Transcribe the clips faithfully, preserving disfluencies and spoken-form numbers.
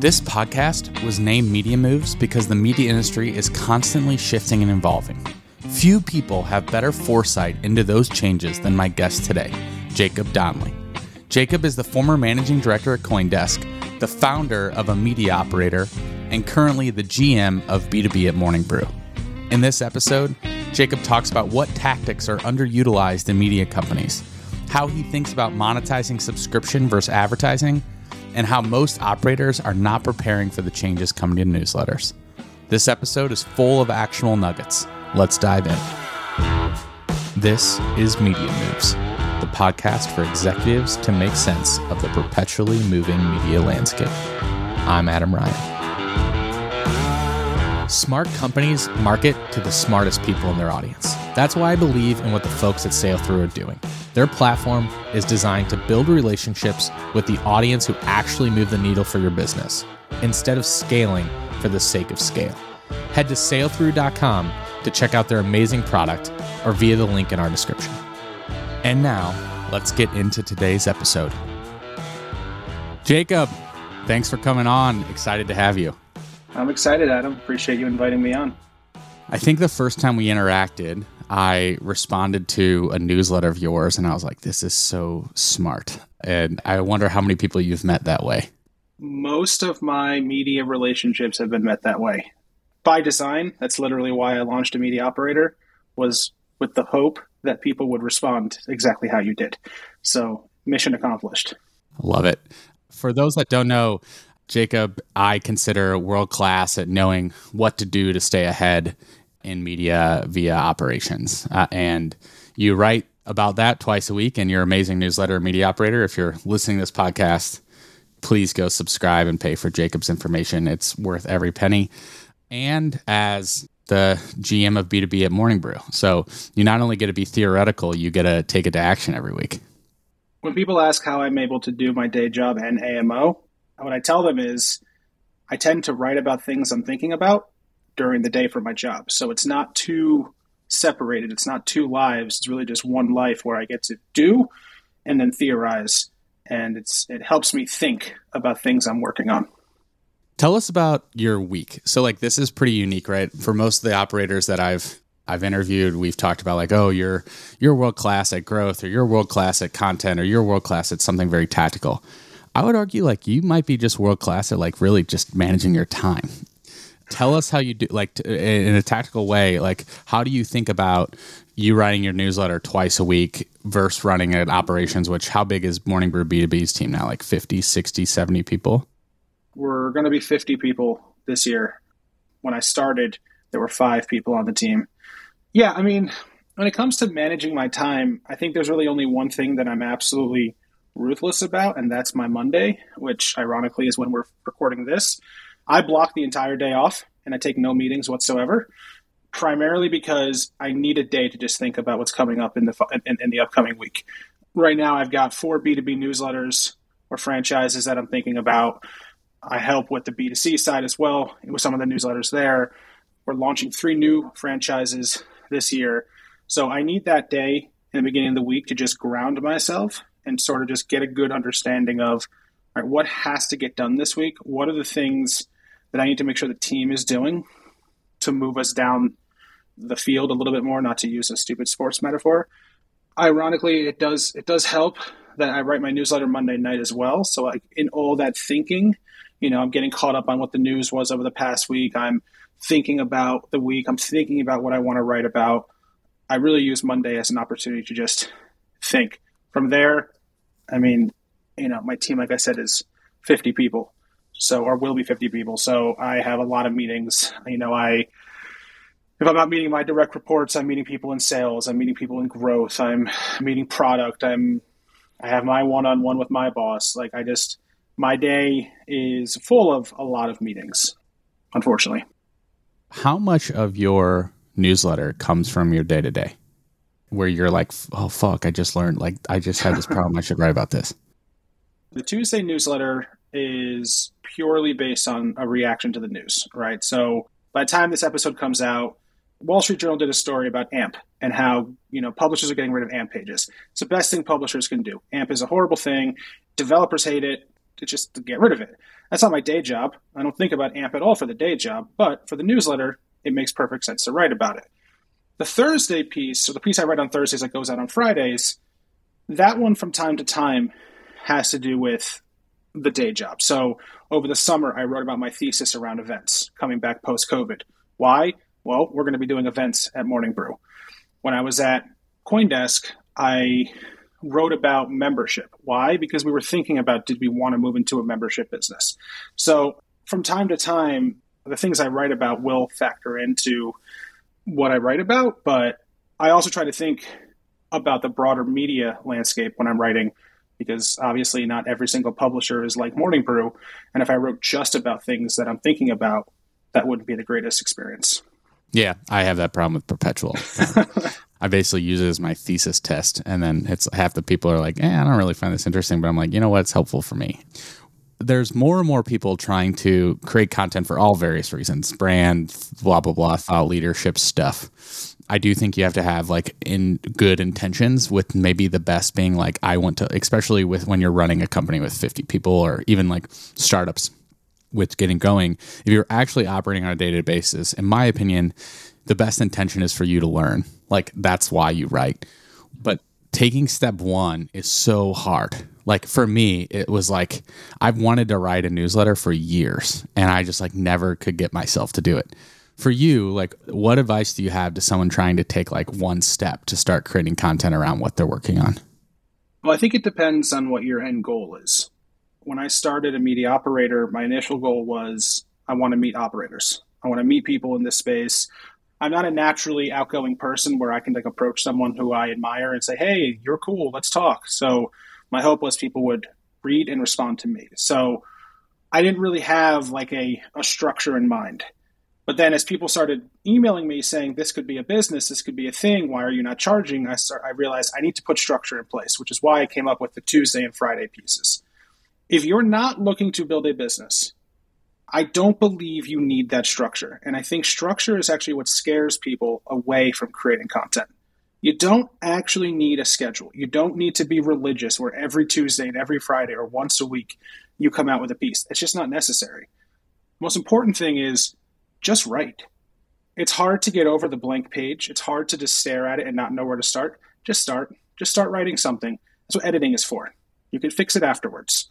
This podcast was named Media Moves because the media industry is constantly shifting and evolving. Few people have better foresight into those changes than my guest today, Jacob Donnelly. Jacob is the former managing director at CoinDesk, the founder of a Media Operator, and currently the G M of B two B at Morning Brew. In this episode, Jacob talks about what tactics are underutilized in media companies, how he thinks about monetizing subscription versus advertising, and how most operators are not preparing for the changes coming to newsletters. This episode is full of actionable nuggets. Let's dive in. This is Media Moves, the podcast for executives to make sense of the perpetually moving media landscape. I'm Adam Ryan. Smart companies market to the smartest people in their audience. That's why I believe in what the folks at Sailthru are doing. Their platform is designed to build relationships with the audience who actually move the needle for your business, instead of scaling for the sake of scale. Head to sailthru dot com to check out their amazing product or via the link in our description. And now, let's get into today's episode. Jacob, thanks for coming on. Excited to have you. I'm excited, Adam. Appreciate you inviting me on. I think the first time we interacted, I responded to a newsletter of yours, and I was like, this is so smart. And I wonder how many people you've met that way. Most of my media relationships have been met that way. By design, that's literally why I launched a Media Operator, was with the hope that people would respond exactly how you did. So, mission accomplished. Love it. For those that don't know, Jacob, I consider world-class at knowing what to do to stay ahead in media via operations. Uh, and you write about that twice a week in your amazing newsletter, Media Operator. If you're listening to this podcast, please go subscribe and pay for Jacob's information. It's worth every penny. And as the G M of B two B at Morning Brew. So you not only get to be theoretical, you get to take it to action every week. When people ask how I'm able to do my day job and A M O, what I tell them is I tend to write about things I'm thinking about during the day for my job. So it's not too separated. It's not two lives. It's really just one life where I get to do and then theorize. And it's it helps me think about things I'm working on. Tell us about your week. So like this is pretty unique, right? For most of the operators that I've I've interviewed, we've talked about like, oh, you're you're world class at growth, or you're world class at content, or you're world class at something very tactical. I would argue like you might be just world-class at like really just managing your time. Tell us how you do, like t- in a tactical way, like how do you think about you writing your newsletter twice a week versus running at operations, which how big is Morning Brew B two B's team now? Like fifty, sixty, seventy people? We're going to be fifty people this year. When I started, there were five people on the team. Yeah, I mean, when it comes to managing my time, I think there's really only one thing that I'm absolutely ruthless about, and that's my Monday, which ironically is when we're recording this. I block the entire day off and I take no meetings whatsoever, primarily because I need a day to just think about what's coming up in the in, in the upcoming week. Right now, I've got four B two B newsletters or franchises that I'm thinking about. I help with the B two C side as well with some of the newsletters there. We're launching three new franchises this year. So I need that day in the beginning of the week to just ground myself and sort of just get a good understanding of, all right, what has to get done this week? What are the things that I need to make sure the team is doing to move us down the field a little bit more, not to use a stupid sports metaphor? Ironically, it does it does help that I write my newsletter Monday night as well. So like in all that thinking, you know, I'm getting caught up on what the news was over the past week. I'm thinking about the week. I'm thinking about what I want to write about. I really use Monday as an opportunity to just think. From there, I mean, you know, my team, like I said, is fifty people, so or will be fifty people. So I have a lot of meetings. You know, I if I'm not meeting my direct reports, I'm meeting people in sales. I'm meeting people in growth. I'm meeting product. I'm I have my one-on-one with my boss. Like I just my day is full of a lot of meetings, unfortunately. How much of your newsletter comes from your day-to-day? Where you're like, oh, fuck, I just learned, like, I just had this problem, I should write about this? The Tuesday newsletter is purely based on a reaction to the news, right? So by the time this episode comes out, Wall Street Journal did a story about A M P and how, you know, publishers are getting rid of A M P pages. It's the best thing publishers can do. A M P is a horrible thing. Developers hate it. to just get rid of it. That's not my day job. I don't think about A M P at all for the day job, but for the newsletter, it makes perfect sense to write about it. The Thursday piece, so the piece I write on Thursdays that goes out on Fridays, that one from time to time has to do with the day job. So over the summer, I wrote about my thesis around events coming back post-COVID. Why? Well, we're going to be doing events at Morning Brew. When I was at CoinDesk, I wrote about membership. Why? Because we were thinking about, did we want to move into a membership business? So from time to time, the things I write about will factor into what I write about, but I also try to think about the broader media landscape when I'm writing, because obviously not every single publisher is like Morning Brew. And if I wrote just about things that I'm thinking about, that wouldn't be the greatest experience. Yeah, I have that problem with Perpetual. I basically use it as my thesis test. And then it's half the people are like, eh, I don't really find this interesting. But I'm like, you know what? It's helpful for me. There's more and more people trying to create content for all various reasons, brand, blah, blah, blah, thought leadership stuff. I do think you have to have like in good intentions, with maybe the best being like, I want to, especially with when you're running a company with fifty people or even like startups with getting going, if you're actually operating on a day-to-day basis, in my opinion, the best intention is for you to learn. Like that's why you write. But taking step one is so hard. Like for me, it was like, I've wanted to write a newsletter for years and I just like never could get myself to do it. For you, like, what advice do you have to someone trying to take like one step to start creating content around what they're working on? Well, I think it depends on what your end goal is. When I started a Media Operator, my initial goal was I want to meet operators. I want to meet people in this space. I'm not a naturally outgoing person where I can like approach someone who I admire and say, hey, you're cool, let's talk. So my hope was people would read and respond to me. So I didn't really have like a, a structure in mind. But then as people started emailing me saying, this could be a business, this could be a thing, why are you not charging? I start, I realized I need to put structure in place, which is why I came up with the Tuesday and Friday pieces. If you're not looking to build a business, I don't believe you need that structure. And I think structure is actually what scares people away from creating content. You don't actually need a schedule. You don't need to be religious where every Tuesday and every Friday or once a week you come out with a piece. It's just not necessary. Most important thing is, just write. It's hard to get over the blank page. It's hard to just stare at it and not know where to start. Just start. Just start writing something. That's what editing is for. You can fix it afterwards.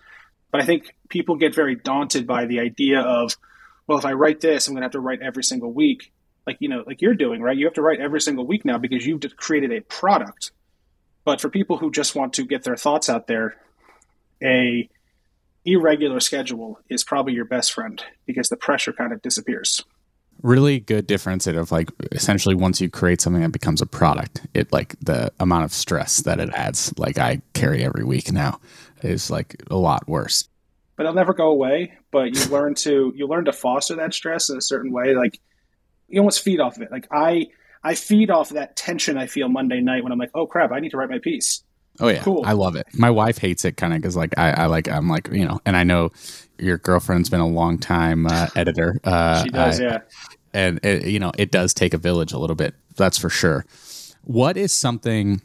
But I think people get very daunted by the idea of, well, if I write this, I'm going to have to write every single week. Like, you know, like you're doing, right? You have to write every single week now because you've created a product. But for people who just want to get their thoughts out there, a irregular schedule is probably your best friend because the pressure kind of disappears. Really good differentiator of like, essentially once you create something that becomes a product, it like the amount of stress that it adds, like I carry every week now, is like a lot worse. But it'll never go away. But you learn to, you learn to foster that stress in a certain way. Like you almost feed off of it. Like I, I feed off that tension I feel Monday night when I'm like, oh crap, I need to write my piece. Oh yeah. Cool. I love it. My wife hates it kind of because like I, I like, I'm like, you know, and I know your girlfriend's been a long time uh, editor. Uh, she does. I, yeah. And it, you know, it does take a village a little bit. That's for sure. What is something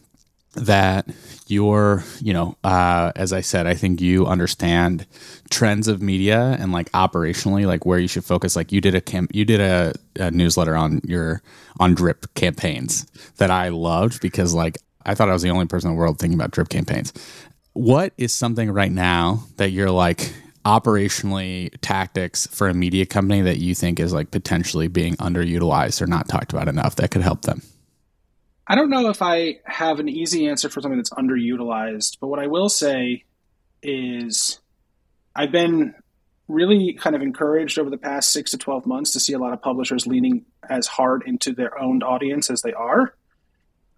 that you're, you know, uh, as I said, I think you understand trends of media and like operationally, like where you should focus. Like you did a camp, you did a, a newsletter on your, on drip campaigns that I loved because like, I thought I was the only person in the world thinking about drip campaigns. What is something right now that you're like operationally tactics for a media company that you think is like potentially being underutilized or not talked about enough that could help them? I don't know if I have an easy answer for something that's underutilized, but what I will say is I've been really kind of encouraged over the past six to twelve months to see a lot of publishers leaning as hard into their own audience as they are.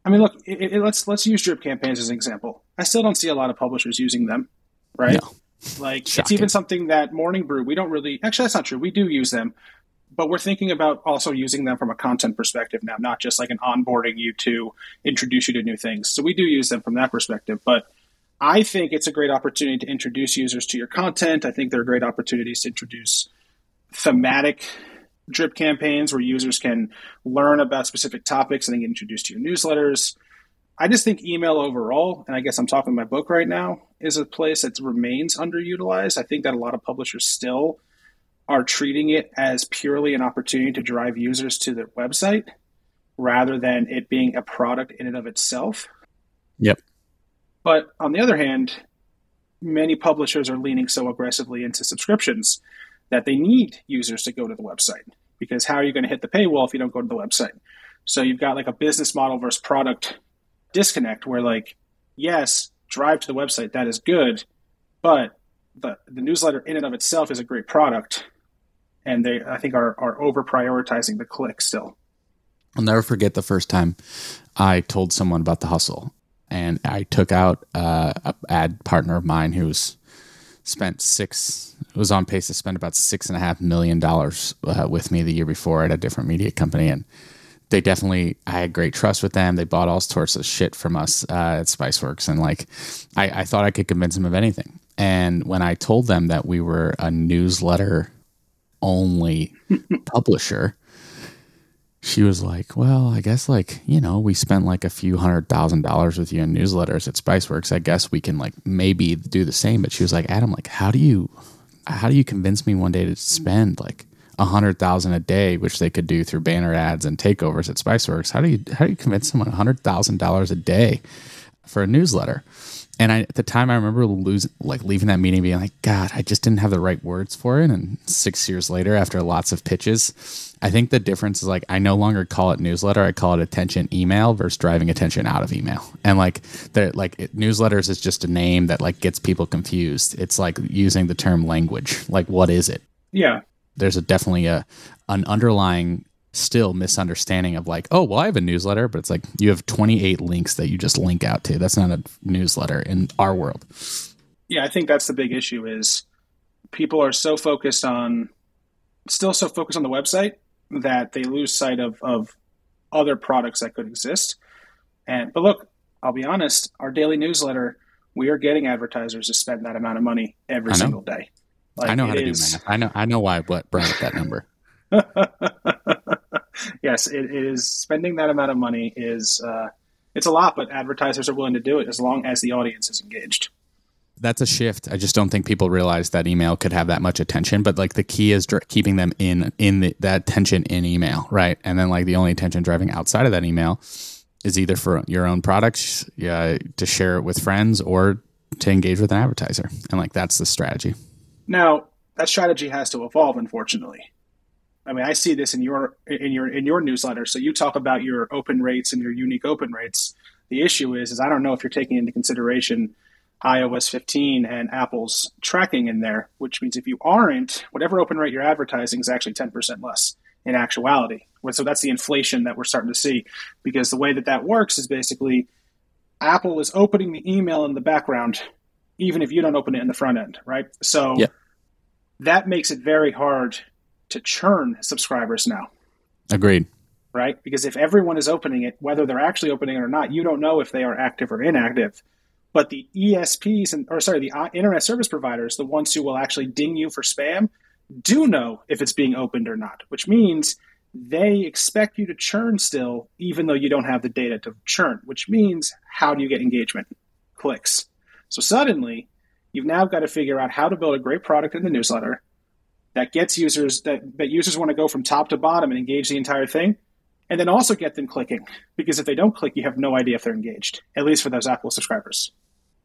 I mean, look, it, it, let's let's use drip campaigns as an example. I still don't see a lot of publishers using them, right? No. Like, shocking. It's even something that Morning Brew, we don't really – actually, that's not true. We do use them, but we're thinking about also using them from a content perspective now, not just like an onboarding you to introduce you to new things. So we do use them from that perspective, but I think it's a great opportunity to introduce users to your content. I think there are great opportunities to introduce thematic drip campaigns where users can learn about specific topics and then get introduced to your newsletters. I just think email overall, and I guess I'm talking my book right now, is a place that remains underutilized. I think that a lot of publishers still are treating it as purely an opportunity to drive users to their website rather than it being a product in and of itself. Yep. But on the other hand, many publishers are leaning so aggressively into subscriptions that they need users to go to the website, because how are you going to hit the paywall if you don't go to the website? So you've got like a business model versus product disconnect where, like, yes, drive to the website, that is good, but the, the newsletter in and of itself is a great product, and they, I think, are, are over prioritizing the click still. I'll never forget the first time I told someone about The Hustle, and I took out uh, an ad partner of mine who's spent six, was on pace to spend about six and a half million dollars uh, with me the year before at a different media company. And they definitely, I had great trust with them. They bought all sorts of shit from us uh, at Spiceworks. And like, I, I thought I could convince them of anything. And when I told them that we were a newsletter only publisher, she was like, well, I guess like, you know, we spent like a few hundred thousand dollars with you in newsletters at Spiceworks. I guess we can like maybe do the same. But she was like, Adam, like, how do you, how do you convince me one day to spend like a hundred thousand a day, which they could do through banner ads and takeovers at Spiceworks? How do you, how do you convince someone a hundred thousand dollars a day for a newsletter? And I, at the time I remember losing, like leaving that meeting being like, God, I just didn't have the right words for it. And six years later, after lots of pitches, I think the difference is like, I no longer call it newsletter. I call it attention email versus driving attention out of email. And like the, like it, newsletters is just a name that like gets people confused. It's like using the term language. Like, what is it? Yeah. There's a definitely a, an underlying still misunderstanding of like, oh, well, I have a newsletter, but it's like you have twenty-eight links that you just link out to. That's not a newsletter in our world. Yeah, I think that's the big issue is people are so focused on, still so focused on the website that they lose sight of, of other products that could exist. And but look, I'll be honest, our daily newsletter, we are getting advertisers to spend that amount of money every single day. Like, I know how to is... do math. I know I know why what brought up that number. Yes, it, it is spending that amount of money is uh, it's a lot, but advertisers are willing to do it as long as the audience is engaged. That's a shift. I just don't think people realize that email could have that much attention. But like the key is dr- keeping them in in the, that attention in email, right? And then like the only attention driving outside of that email is either for your own products, yeah, to share it with friends, or to engage with an advertiser. And like that's the strategy. Now, that strategy has to evolve, unfortunately. I mean, I see this in your in your in your newsletter. So you talk about your open rates and your unique open rates. The issue is, is I don't know if you're taking into consideration i O S fifteen and Apple's tracking in there, which means if you aren't, whatever open rate you're advertising is actually ten percent less in actuality. So that's the inflation that we're starting to see, because the way that that works is basically Apple is opening the email in the background, even if you don't open it in the front end, right? So yeah. That makes it very hard to churn subscribers now. Agreed. Right? Because if everyone is opening it, whether they're actually opening it or not, you don't know if they are active or inactive. But the E S Ps, and or sorry, the internet service providers, the ones who will actually ding you for spam, do know if it's being opened or not, which means they expect you to churn still, even though you don't have the data to churn, which means how do you get engagement? Clicks. So suddenly, you've now got to figure out how to build a great product in the newsletter that gets users, that, that users want to go from top to bottom and engage the entire thing, and then also get them clicking. Because if they don't click, you have no idea if they're engaged, at least for those Apple subscribers.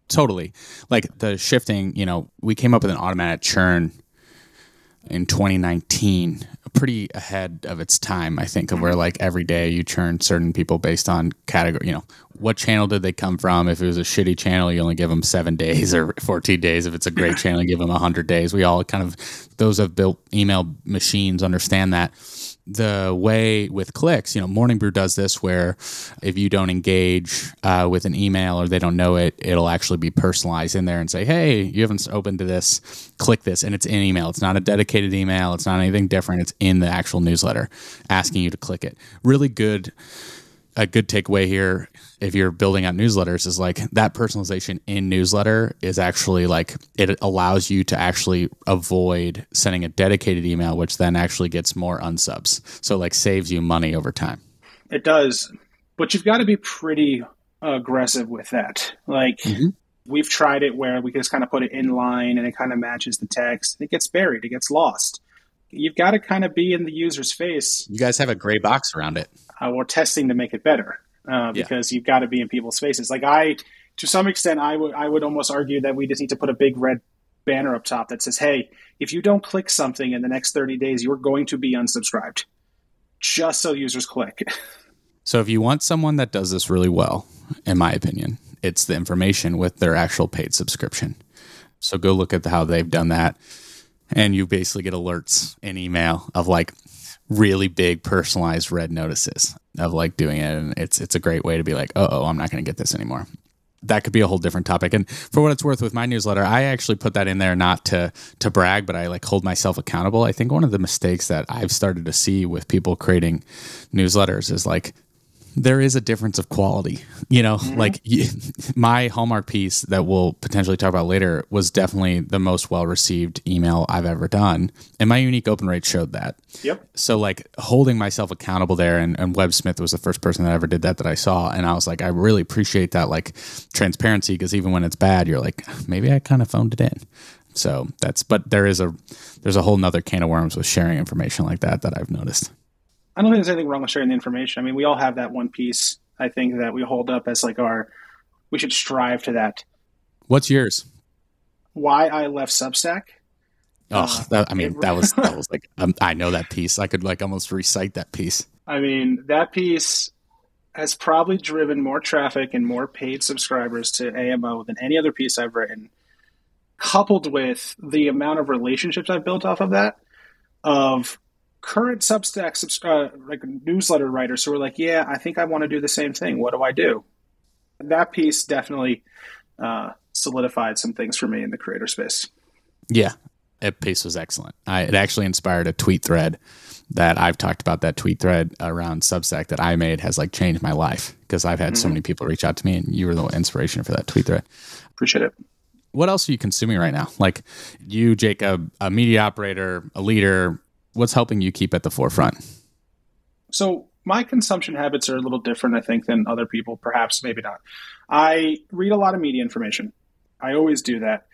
Totally. Like the shifting, you know, we came up with an automatic churn in twenty nineteen, pretty ahead of its time, I think, of where like every day you churn certain people based on category, you know, what channel did they come from? If it was a shitty channel, you only give them seven days or fourteen days. If it's a great channel, you give them one hundred days. We all kind of, those have built email machines understand that. The way with clicks, you know, Morning Brew does this where if you don't engage uh, with an email or they don't know it, it'll actually be personalized in there and say, hey, you haven't opened to this, click this. And it's in email. It's not a dedicated email. It's not anything different. It's in the actual newsletter asking you to click it. Really good. A good takeaway here, if you're building out newsletters, is like that personalization in newsletter is actually like it allows you to actually avoid sending a dedicated email, which then actually gets more unsubs. So like saves you money over time. It does. But you've got to be pretty aggressive with that. Like, mm-hmm. we've tried it where we just kind of put it in line and it kind of matches the text. It gets buried. It gets lost. You've got to kind of be in the user's face. You guys have a gray box around it. Uh, we're testing to make it better uh, because yeah. you've got to be in people's faces. Like I, to some extent, I would I would almost argue that we just need to put a big red banner up top that says, hey, if you don't click something in the next thirty days, you're going to be unsubscribed, just so users click. So if you want someone that does this really well, in my opinion, it's the information with their actual paid subscription. So go look at the, how they've done that. And you basically get alerts and email of like really big personalized red notices of like doing it. And it's it's a great way to be like, uh-oh, I'm not going to get this anymore. That could be a whole different topic. And for what it's worth with my newsletter, I actually put that in there not to to brag, but I like hold myself accountable. I think one of the mistakes that I've started to see with people creating newsletters is like, there is a difference of quality, you know, mm-hmm. like you, my Hallmark piece that we'll potentially talk about later was definitely the most well-received email I've ever done. And my unique open rate showed that. Yep. So like holding myself accountable there, and, and Webb Smith was the first person that ever did that, that I saw. And I was like, I really appreciate that like transparency, because even when it's bad, you're like, maybe I kind of phoned it in. So that's, but there is a, there's a whole nother can of worms with sharing information like that, that I've noticed. I don't think there's anything wrong with sharing the information. I mean, we all have that one piece, I think, that we hold up as like our, we should strive to that. What's yours? Why I left Substack. Oh, that, I mean, that was, that was like, um, I know that piece. I could like almost recite that piece. I mean, that piece has probably driven more traffic and more paid subscribers to A M O than any other piece I've written, coupled with the amount of relationships I've built off of that, of current Substack subscri- uh, like newsletter writers who are like, yeah, I think I want to do the same thing. What do I do? That piece definitely uh, solidified some things for me in the creator space. Yeah, that piece was excellent. I, it actually inspired a tweet thread that I've talked about. That tweet thread around Substack that I made has like changed my life, because I've had mm-hmm. so many people reach out to me, and you were the inspiration for that tweet thread. Appreciate it. What else are you consuming right now? Like you, Jacob, a media operator, a leader, what's helping you keep at the forefront? So my consumption habits are a little different, I think, than other people, perhaps, maybe not. I read a lot of media information. I always do that.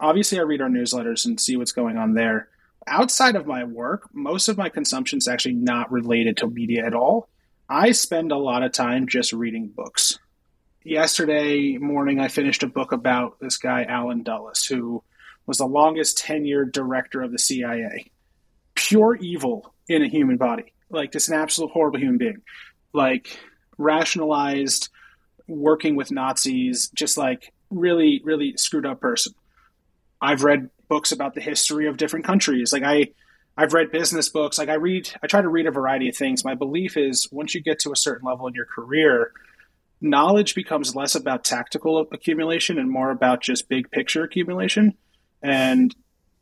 Obviously, I read our newsletters and see what's going on there. Outside of my work, most of my consumption is actually not related to media at all. I spend a lot of time just reading books. Yesterday morning, I finished a book about this guy, Alan Dulles, who was the longest tenured director of the C I A. Pure evil in a human body, like just an absolute horrible human being, like rationalized, working with Nazis, just like really, really screwed up person. I've read books about the history of different countries. Like I, I've read business books. Like I read, I try to read a variety of things. My belief is once you get to a certain level in your career, knowledge becomes less about tactical accumulation and more about just big picture accumulation. And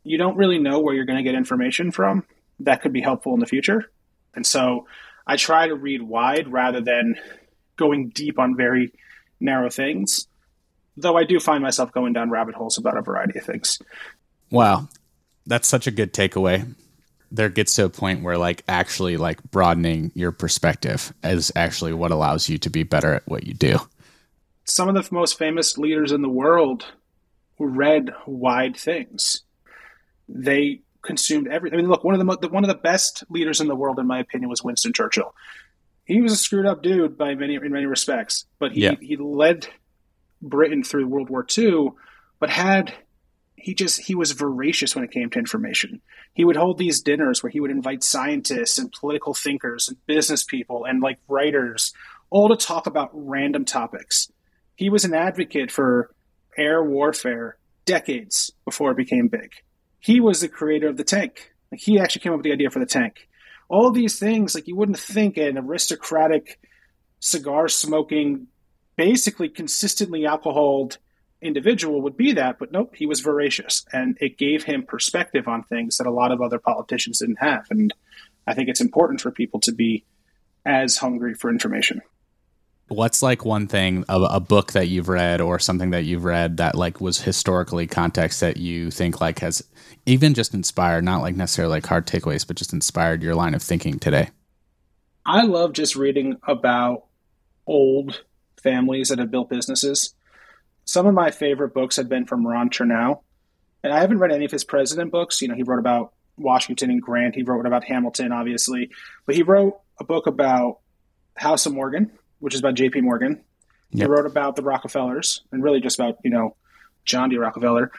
you don't really know where you're going to get information from that could be helpful in the future. And so I try to read wide rather than going deep on very narrow things, though I do find myself going down rabbit holes about a variety of things. Wow. That's such a good takeaway. There gets to a point where like actually like broadening your perspective is actually what allows you to be better at what you do. Some of the most famous leaders in the world read wide things. They consumed everything. I mean, look, one of the, mo- the one of the best leaders in the world, in my opinion, was Winston Churchill. He was a screwed up dude by many in many respects, but he, yeah. he led Britain through World War Two. But had he just he was voracious when it came to information. He would hold these dinners where he would invite scientists and political thinkers and business people and like writers, all to talk about random topics. He was an advocate for air warfare decades before it became big. He was the creator of the tank. Like he actually came up with the idea for the tank. All these things, like you wouldn't think an aristocratic, cigar-smoking, basically consistently alcoholed individual would be that, but nope, he was voracious. And it gave him perspective on things that a lot of other politicians didn't have. And I think it's important for people to be as hungry for information. What's like one thing, a, a book that you've read or something that you've read that like was historically context that you think like has even just inspired, not like necessarily like hard takeaways, but just inspired your line of thinking today? I love just reading about old families that have built businesses. Some of my favorite books have been from Ron Chernow, and I haven't read any of his president books. You know, he wrote about Washington and Grant. He wrote about Hamilton, obviously, but he wrote a book about House of Morgan, which is about J P. Morgan. Yep. He wrote about the Rockefellers and really just about, you know, John D. Rockefeller.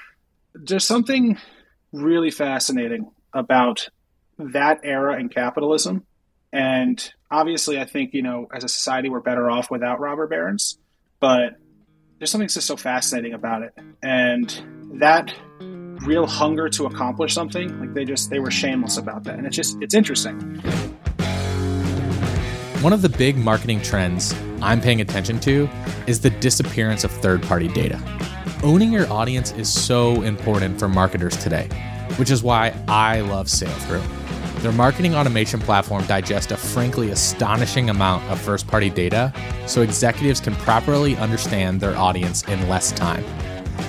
There's something really fascinating about that era in capitalism. And obviously, I think, you know, as a society, we're better off without robber barons, but there's something just so fascinating about it. And that real hunger to accomplish something, like they just, they were shameless about that. And it's just, it's interesting. One of the big marketing trends I'm paying attention to is the disappearance of third-party data. Owning your audience is so important for marketers today, which is why I love Sailthru. Their marketing automation platform digests a frankly astonishing amount of first-party data so executives can properly understand their audience in less time.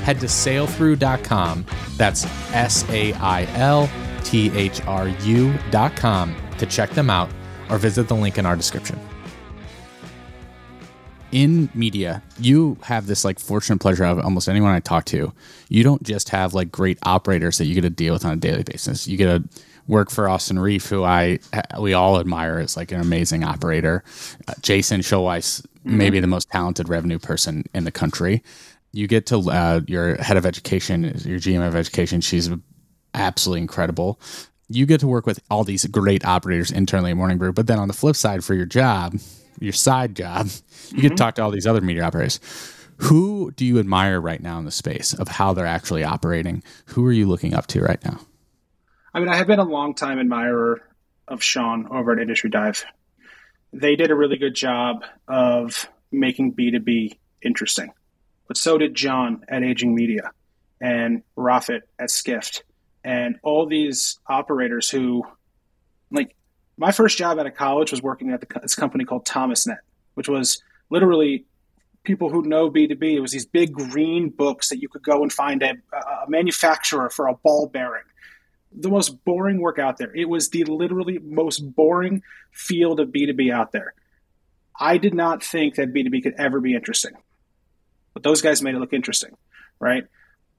Head to sailthru dot com, that's S A I L T H R U dot com, to check them out or visit the link in our description. In media, you have this like fortunate pleasure of almost anyone I talk to. You don't just have like great operators that you get to deal with on a daily basis. You get to work for Austin Reef, who I we all admire as like an amazing operator. Uh, Jason Schulweiss, mm-hmm. maybe the most talented revenue person in the country. You get to uh, your head of education, your G M of education. She's absolutely incredible. You get to work with all these great operators internally at Morning Brew, but then on the flip side for your job, your side job, you get mm-hmm. to talk to all these other media operators. Who do you admire right now in the space of how they're actually operating? Who are you looking up to right now? I mean, I have been a longtime admirer of Sean over at Industry Dive. They did a really good job of making B two B interesting, but so did John at Aging Media and Rafit at Skift and all these operators who, like, my first job out of college was working at the, this company called ThomasNet, which was literally people who know B two B. It was these big green books that you could go and find a, a manufacturer for a ball bearing. The most boring work out there. It was the literally most boring field of B two B out there. I did not think that B two B could ever be interesting, but those guys made it look interesting, right?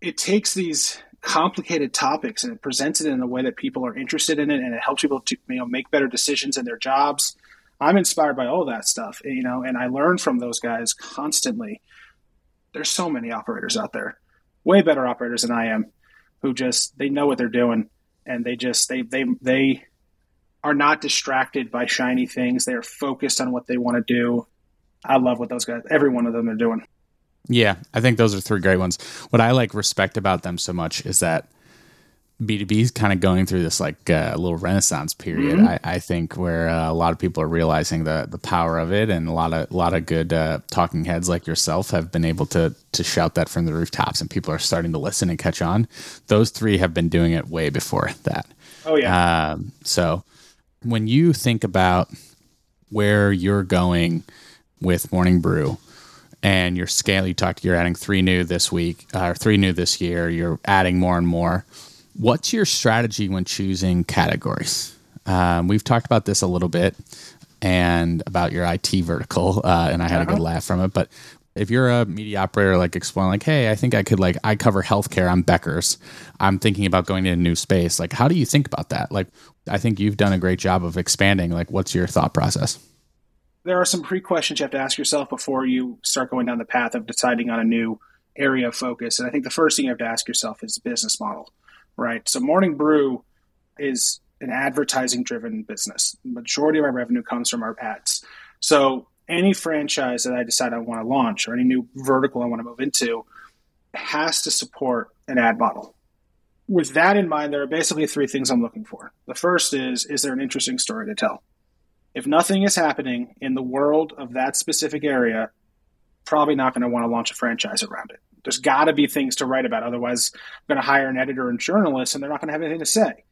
It takes these complicated topics and it presents it in a way that people are interested in it, and it helps people to, you know, make better decisions in their jobs. I'm inspired by all that stuff, you know, and I learn from those guys constantly. There's so many operators out there, way better operators than I am, who just, they know what they're doing, and they just, they, they, they are not distracted by shiny things. They are focused on what they want to do. I love what those guys, every one of them are doing. Yeah, I think those are three great ones. What I like respect about them so much is that B two B is kind of going through this like uh, little renaissance period. Mm-hmm. I, I think where uh, a lot of people are realizing the the power of it, and a lot of a lot of good uh, talking heads like yourself have been able to to shout that from the rooftops, and people are starting to listen and catch on. Those three have been doing it way before that. Oh yeah. Um, so when you think about where you're going with Morning Brew. And your scale, you talked, you're adding three new this week, or uh, three new this year. You're adding more and more. What's your strategy when choosing categories? Um, we've talked about this a little bit, and about your I T vertical, uh, and I had uh-huh. a good laugh from it. But if you're a media operator, like exploring, like, hey, I think I could, like, I cover healthcare. I'm Becker's. I'm thinking about going to a new space. Like, how do you think about that? Like, I think you've done a great job of expanding. Like, what's your thought process? There are some pre-questions you have to ask yourself before you start going down the path of deciding on a new area of focus. And I think the first thing you have to ask yourself is the business model, right? So Morning Brew is an advertising-driven business. The majority of our revenue comes from our ads. So any franchise that I decide I want to launch, or any new vertical I want to move into, has to support an ad model. With that in mind, there are basically three things I'm looking for. The first is, is there an interesting story to tell? If nothing is happening in the world of that specific area, probably not going to want to launch a franchise around it. There's got to be things to write about. Otherwise, I'm going to hire an editor and journalist, and they're not going to have anything to say.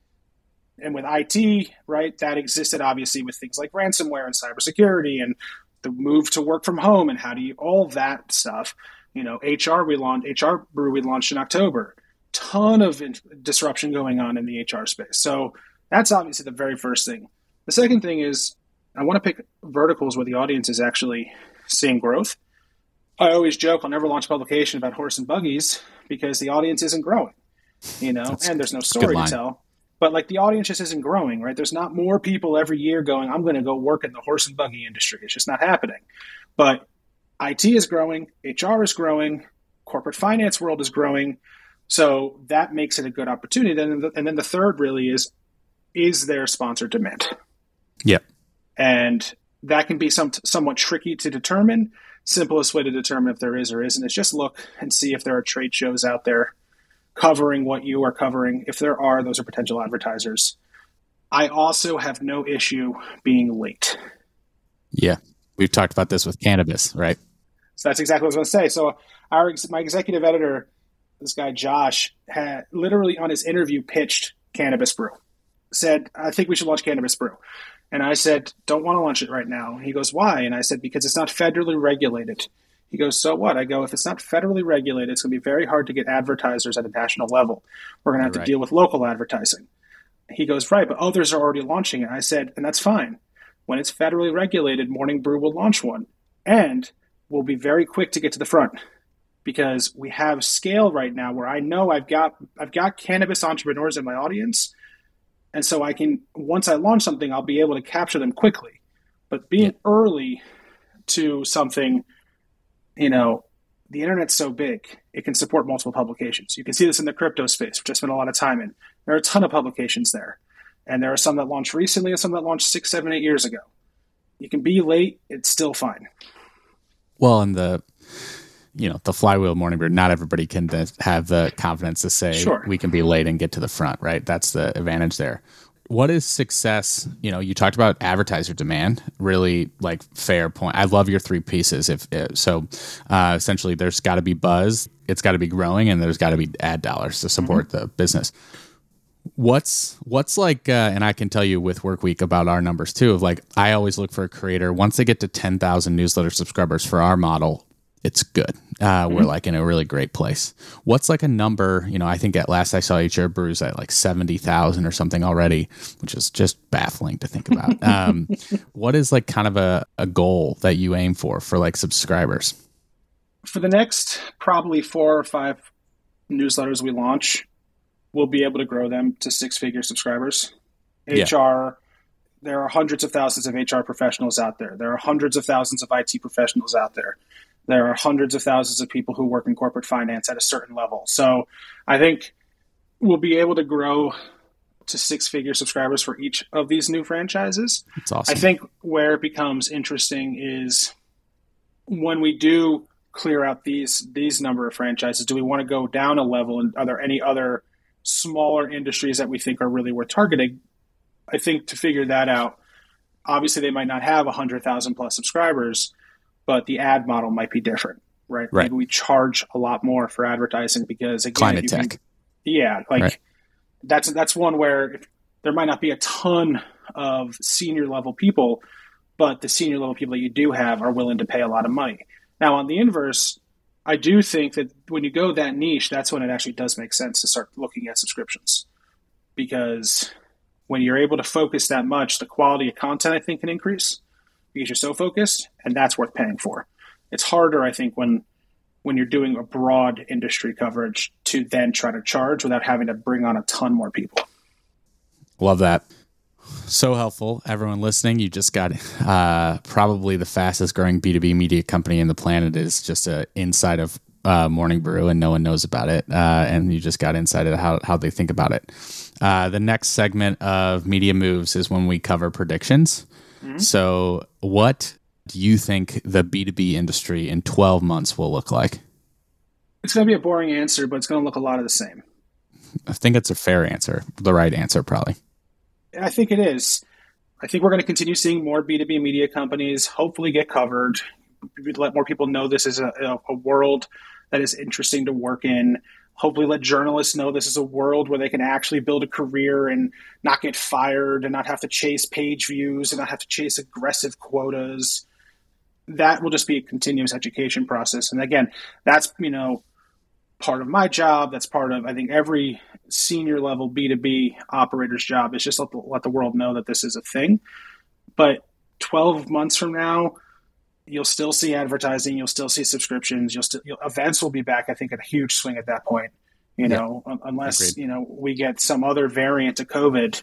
And with I T, right, that existed obviously with things like ransomware and cybersecurity and the move to work from home and how do you – all that stuff. You know, H R we launched – H R Brew we launched in October. Ton of in- disruption going on in the H R space. So that's obviously the very first thing. The second thing is, I want to pick verticals where the audience is actually seeing growth. I always joke I'll never launch a publication about horse and buggies because the audience isn't growing, you know, that's, and there's no story to tell. But like the audience just isn't growing, right? There's not more people every year going, I'm going to go work in the horse and buggy industry. It's just not happening. But I T is growing, H R is growing, corporate finance world is growing. So that makes it a good opportunity. And, and then the third really is, is there sponsor demand? Yeah. And that can be some, somewhat tricky to determine. Simplest way to determine if there is or isn't is just look and see if there are trade shows out there covering what you are covering. If there are, those are potential advertisers. I also have no issue being late. Yeah. We've talked about this with cannabis, right? So that's exactly what I was going to say. So our my executive editor, this guy Josh, had literally on his interview pitched Cannabis Brew. Said, I think we should launch Cannabis Brew. And I said, don't want to launch it right now. He goes, why? And I said, because it's not federally regulated. He goes, so what? I go, if it's not federally regulated, it's going to be very hard to get advertisers at a national level. We're going to have You're to right. deal with local advertising. He goes, right, but others are already launching it. I said, and that's fine. When it's federally regulated, Morning Brew will launch one. And we'll be very quick to get to the front because we have scale right now where I know I've got I've got cannabis entrepreneurs in my audience. And so I can, once I launch something, I'll be able to capture them quickly. But being yeah. early to something, you know, the internet's so big, it can support multiple publications. You can see this in the crypto space, which I spent a lot of time in. There are a ton of publications there. And there are some that launched recently and some that launched six, seven, eight years ago. You can be late. It's still fine. Well, and the, you know, the flywheel Morning Brew, not everybody can th- have the confidence to say sure. we can be late and get to the front, right? That's the advantage there. What is success? You know, you talked about advertiser demand, really like fair point. I love your three pieces. If, if So uh, essentially there's got to be buzz, it's got to be growing, and there's got to be ad dollars to support mm-hmm. the business. What's what's like, uh, and I can tell you with Workweek about our numbers too, of like, I always look for a creator. Once they get to ten thousand newsletter subscribers for our model, it's good. Uh, mm-hmm. We're like in a really great place. What's like a number, you know, I think at last I saw H R Brews at like seventy thousand or something already, which is just baffling to think about. um, what is like kind of a, a goal that you aim for, for like subscribers? For the next probably four or five newsletters we launch, we'll be able to grow them to six-figure subscribers. Yeah. H R, there are hundreds of thousands of H R professionals out there. There are hundreds of thousands of I T professionals out there. There are hundreds of thousands of people who work in corporate finance at a certain level. So I think we'll be able to grow to six-figure subscribers for each of these new franchises. That's awesome. I think where it becomes interesting is when we do clear out these, these number of franchises, do we want to go down a level, and are there any other smaller industries that we think are really worth targeting? I think to figure that out, obviously they might not have one hundred thousand plus subscribers, but the ad model might be different, right? right? Maybe we charge a lot more for advertising because again, climate tech. Can, yeah, like right. that's that's one where if, there might not be a ton of senior level people, but the senior level people that you do have are willing to pay a lot of money. Now, on the inverse, I do think that when you go that niche, that's when it actually does make sense to start looking at subscriptions, because when you're able to focus that much, the quality of content I think can increase. Because you're so focused, and that's worth paying for. It's harder, I think, when when you're doing a broad industry coverage to then try to charge without having to bring on a ton more people. Love that. So helpful. Everyone listening, you just got uh, probably the fastest growing B two B media company in the planet is just an insight of uh, Morning Brew, and no one knows about it. Uh, and you just got insight of how, how they think about it. Uh, the next segment of Media Moves is when we cover predictions. Mm-hmm. So what do you think the B two B industry in twelve months will look like? It's going to be a boring answer, but it's going to look a lot of the same. I think it's a fair answer, the right answer probably. I think it is. I think we're going to continue seeing more B two B media companies hopefully get covered. We'd let more people know this is a, a world that is interesting to work in. Hopefully let journalists know this is a world where they can actually build a career and not get fired and not have to chase page views and not have to chase aggressive quotas. That will just be a continuous education process. And again, that's, you know, part of my job. That's part of, I think, every senior level B two B operator's job is just let the, let the world know that this is a thing. But twelve months from now, you'll still see advertising, you'll still see subscriptions, you'll still you'll, events will be back. I think at a huge swing at that point. You yeah. know, un- unless Agreed. you know we get some other variant of COVID,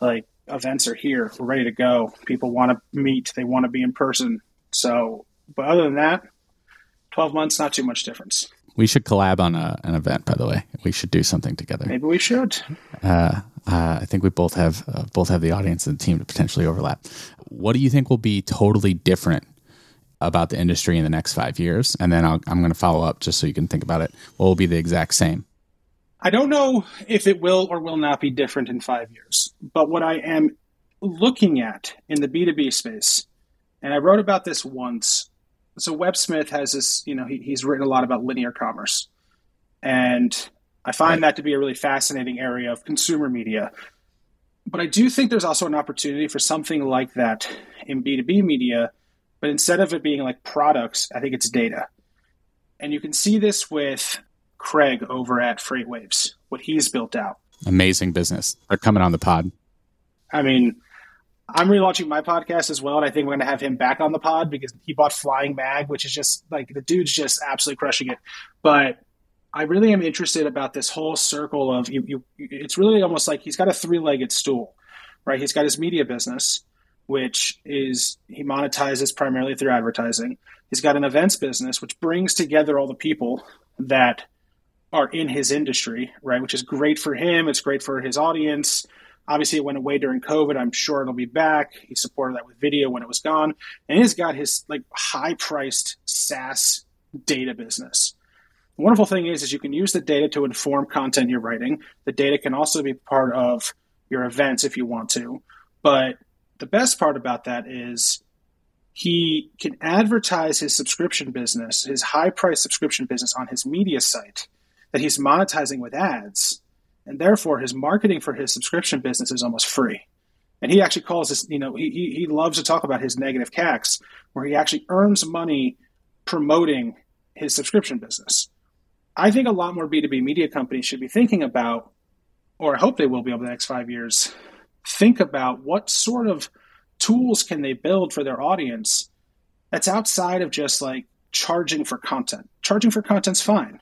like events are here, we're ready to go. People want to meet, they want to be in person. So, but other than that, twelve months, not too much difference. We should collab on a, an event, by the way. We should do something together. Maybe we should. Uh, uh, I think we both have uh, both have the audience and the team to potentially overlap. What do you think will be totally different about the industry in the next five years? And then I'll, I'm going to follow up just so you can think about it. What will be the exact same? I don't know if it will or will not be different in five years. But what I am looking at in the B two B space, and I wrote about this once. So Webb Smith has this, you know, he, he's written a lot about linear commerce. And I find right. that to be a really fascinating area of consumer media. But I do think there's also an opportunity for something like that in B two B media. But instead of it being like products, I think it's data. And you can see this with Craig over at FreightWaves, what he's built out. Amazing business. They're coming on the pod. I mean, I'm relaunching my podcast as well, and I think we're going to have him back on the pod because he bought Flying Mag, which is just like the dude's just absolutely crushing it. But I really am interested about this whole circle of you. you it's really almost like he's got a three-legged stool, right? He's got his media business, which is he monetizes primarily through advertising. He's got an events business, which brings together all the people that are in his industry, right? Which is great for him. It's great for his audience. Obviously, it went away during COVID. I'm sure it'll be back. He supported that with video when it was gone. And he's got his like high-priced SaaS data business. The wonderful thing is, is you can use the data to inform content you're writing. The data can also be part of your events if you want to. But the best part about that is he can advertise his subscription business, his high-priced subscription business on his media site that he's monetizing with ads. And therefore, his marketing for his subscription business is almost free. And he actually calls this, you know, he he loves to talk about his negative C A Cs, where he actually earns money promoting his subscription business. I think a lot more B two B media companies should be thinking about, or I hope they will be over the next five years, think about what sort of tools can they build for their audience that's outside of just like charging for content. Charging for content's fine,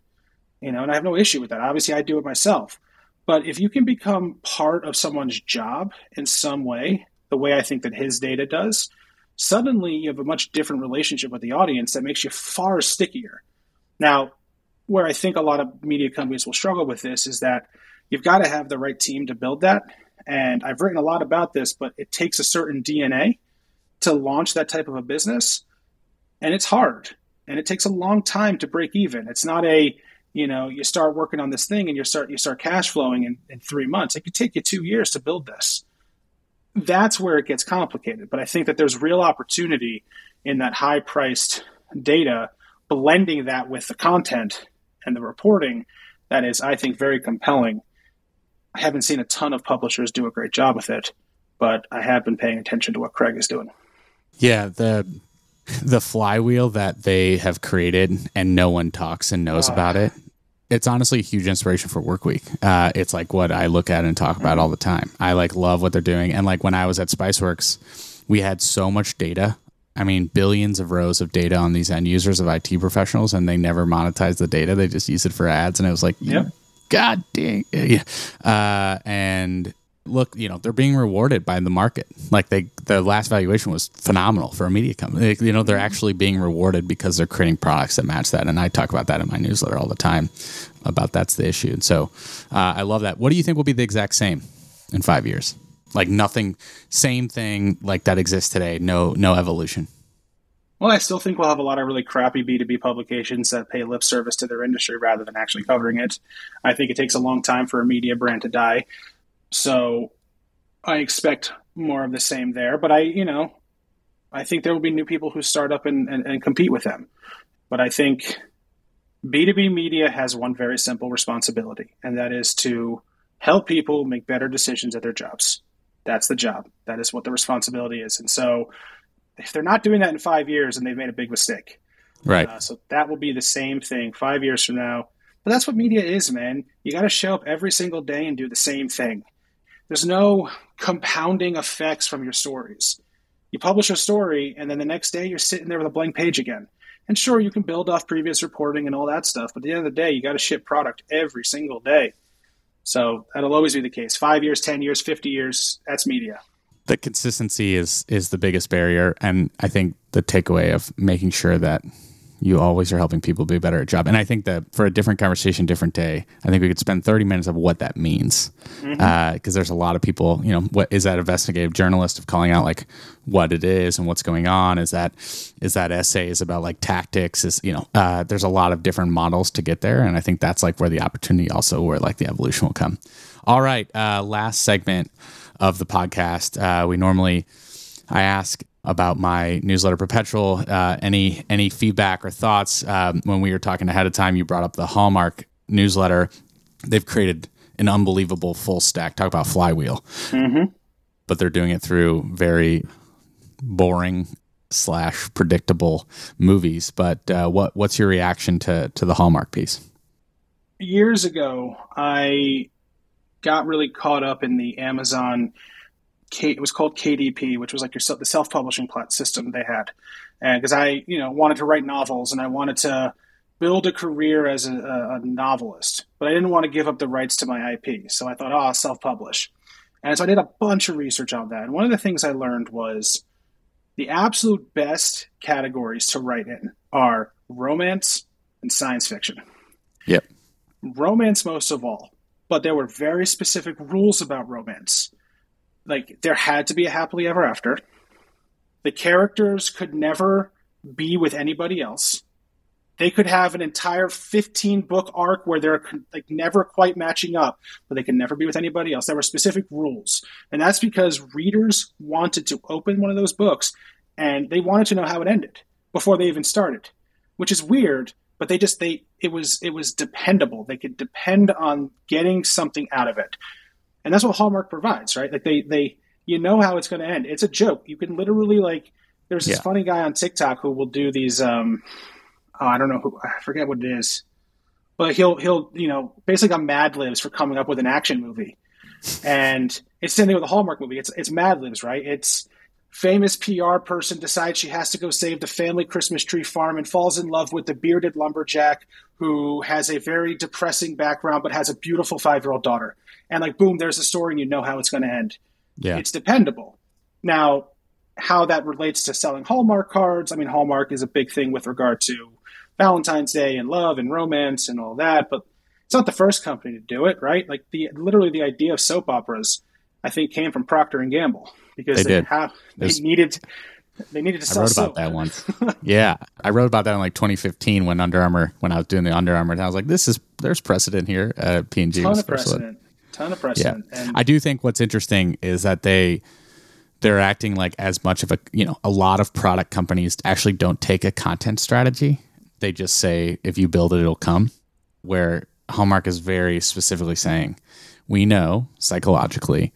you know, and I have no issue with that. Obviously, I do it myself. But if you can become part of someone's job in some way, the way I think that his data does, suddenly you have a much different relationship with the audience that makes you far stickier. Now, where I think a lot of media companies will struggle with this is that you've got to have the right team to build that. And I've written a lot about this, but it takes a certain D N A to launch that type of a business. And it's hard. And it takes a long time to break even. It's not a... You know, you start working on this thing and you start you start cash flowing in, in three months. It could take you two years to build this. That's where it gets complicated. But I think that there's real opportunity in that high-priced data, blending that with the content and the reporting that is, I think, very compelling. I haven't seen a ton of publishers do a great job with it, but I have been paying attention to what Craig is doing. Yeah, the... The flywheel that they have created and no one talks and knows oh. about it. It's honestly a huge inspiration for Workweek. Uh, it's like what I look at and talk about all the time. I like love what they're doing. And like when I was at Spiceworks, we had so much data. I mean, billions of rows of data on these end users of I T professionals, and they never monetized the data. They just used it for ads. And it was like, yep. God dang. Yeah. Uh, and look, you know, they're being rewarded by the market. Like they, the last valuation was phenomenal for a media company. They, you know, they're actually being rewarded because they're creating products that match that. And I talk about that in my newsletter all the time about that's the issue. And so uh, I love that. What do you think will be the exact same in five years? Like nothing, same thing like that exists today. No, no evolution. Well, I still think we'll have a lot of really crappy B two B publications that pay lip service to their industry rather than actually covering it. I think it takes a long time for a media brand to die. So I expect more of the same there, but I, you know, I think there will be new people who start up and, and, and compete with them. But I think B two B media has one very simple responsibility, and that is to help people make better decisions at their jobs. That's the job. That is what the responsibility is. And so if they're not doing that in five years, then they've made a big mistake. Right. Uh, so that will be the same thing five years from now. But that's what media is, man. You got to show up every single day and do the same thing. There's no compounding effects from your stories. You publish a story, and then the next day you're sitting there with a blank page again. And sure, you can build off previous reporting and all that stuff, but at the end of the day, you got to ship product every single day. So that'll always be the case. Five years, ten years, fifty years, that's media. The consistency is is the biggest barrier, and I think the takeaway of making sure that you always are helping people do better at job. And I think that for a different conversation, different day, I think we could spend thirty minutes of what that means. Because mm-hmm. uh, there's a lot of people, you know, what is that investigative journalist of calling out like what it is and what's going on? Is that, is that essays about like tactics? Is, you know, uh, there's a lot of different models to get there. And I think that's like where the opportunity also, where like the evolution will come. All right. Uh, last segment of the podcast. Uh, we normally, I ask, about my newsletter Perpetual, uh, any any feedback or thoughts. Um, when we were talking ahead of time, you brought up the Hallmark newsletter. They've created an unbelievable full stack. Talk about flywheel. Mm-hmm. But they're doing it through very boring slash predictable movies. But uh, what what's your reaction to to the Hallmark piece? Years ago, I got really caught up in the Amazon K, it was called K D P, which was like your the self-publishing plot system they had. And because I, you know, wanted to write novels and I wanted to build a career as a, a novelist, but I didn't want to give up the rights to my I P. So I thought, oh, I'll self-publish. And so I did a bunch of research on that. And one of the things I learned was the absolute best categories to write in are romance and science fiction. Yep. Romance most of all, but there were very specific rules about romance. Like, there had to be a happily ever after. The characters could never be with anybody else. They could have an entire fifteen-book arc where they're like never quite matching up, but they can never be with anybody else. There were specific rules. And that's because readers wanted to open one of those books, and they wanted to know how it ended before they even started, which is weird, but they just, they it was it was dependable. They could depend on getting something out of it. And that's what Hallmark provides, right? Like they, they, you know how it's going to end. It's a joke. You can literally like, there's this yeah. funny guy on TikTok who will do these, um, oh, I don't know who, I forget what it is, but he'll, he'll, you know, basically on Mad Libs for coming up with an action movie. And it's the same thing with a Hallmark movie. It's, it's Mad Libs, right? It's famous P R person decides she has to go save the family Christmas tree farm and falls in love with the bearded lumberjack who has a very depressing background, but has a beautiful five-year-old daughter. And like, boom, there's a story and you know how it's going to end. Yeah. It's dependable. Now, how that relates to selling Hallmark cards. I mean, Hallmark is a big thing with regard to Valentine's Day and love and romance and all that, but it's not the first company to do it, right? Like the, literally the idea of soap operas, I think came from Procter and Gamble because they, they, did. Have, they needed, they needed to sell soap. I wrote about soap. that once. Yeah. I wrote about that in like twenty fifteen when Under Armour, when I was doing the Under Armour and I was like, this is, there's precedent here. Uh, P and G was precedent. One. Ton of precedent. Yeah. And I do think what's interesting is that they they're acting like as much of a you know a lot of product companies actually don't take a content strategy. They just say if you build it, it'll come. Where Hallmark is very specifically saying, we know psychologically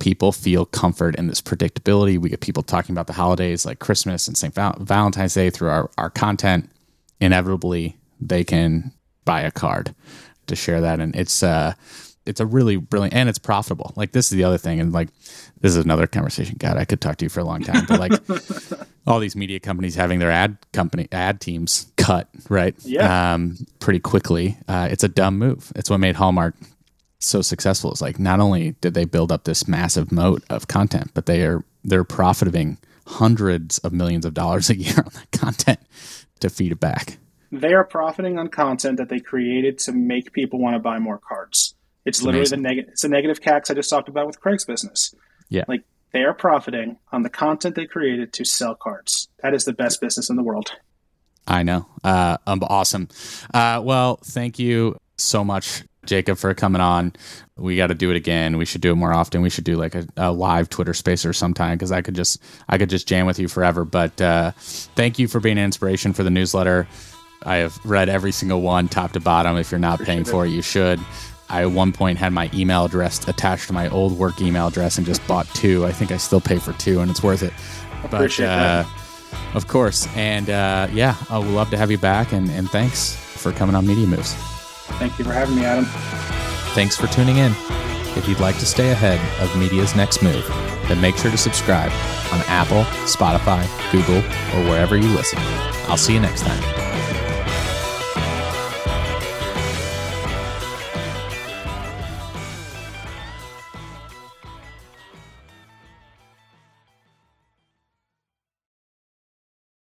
people feel comfort in this predictability. We get people talking about the holidays like Christmas and Saint Val- Valentine's Day through our, our content. Inevitably, they can buy a card to share that, and it's uh. It's a really brilliant, and it's profitable. Like this is the other thing. And like, this is another conversation. God, I could talk to you for a long time, but like all these media companies having their ad company, ad teams cut, right. Yeah. Um, pretty quickly. Uh, it's a dumb move. It's what made Hallmark so successful. It's like, not only did they build up this massive moat of content, but they are, they're profiting hundreds of millions of dollars a year on that content to feed it back. They are profiting on content that they created to make people want to buy more cards. It's, it's literally amazing. the negative. It's the negative C A Cs I just talked about with Craig's business. Yeah, like they are profiting on the content they created to sell cards. That is the best business in the world. I know. Uh, um, awesome. Uh, well, thank you so much, Jacob, for coming on. We got to do it again. We should do it more often. We should do like a, a live Twitter space or sometime because I could just I could just jam with you forever. But uh, thank you for being an inspiration for the newsletter. I have read every single one, top to bottom. If you're not for paying sure. for it, you should. I at one point had my email address attached to my old work email address and just bought two. I think I still pay for two and it's worth it. But, Appreciate uh, that. Of course. And uh, yeah, I would love to have you back. And, and thanks for coming on Media Moves. Thank you for having me, Adam. Thanks for tuning in. If you'd like to stay ahead of media's next move, then make sure to subscribe on Apple, Spotify, Google, or wherever you listen. I'll see you next time.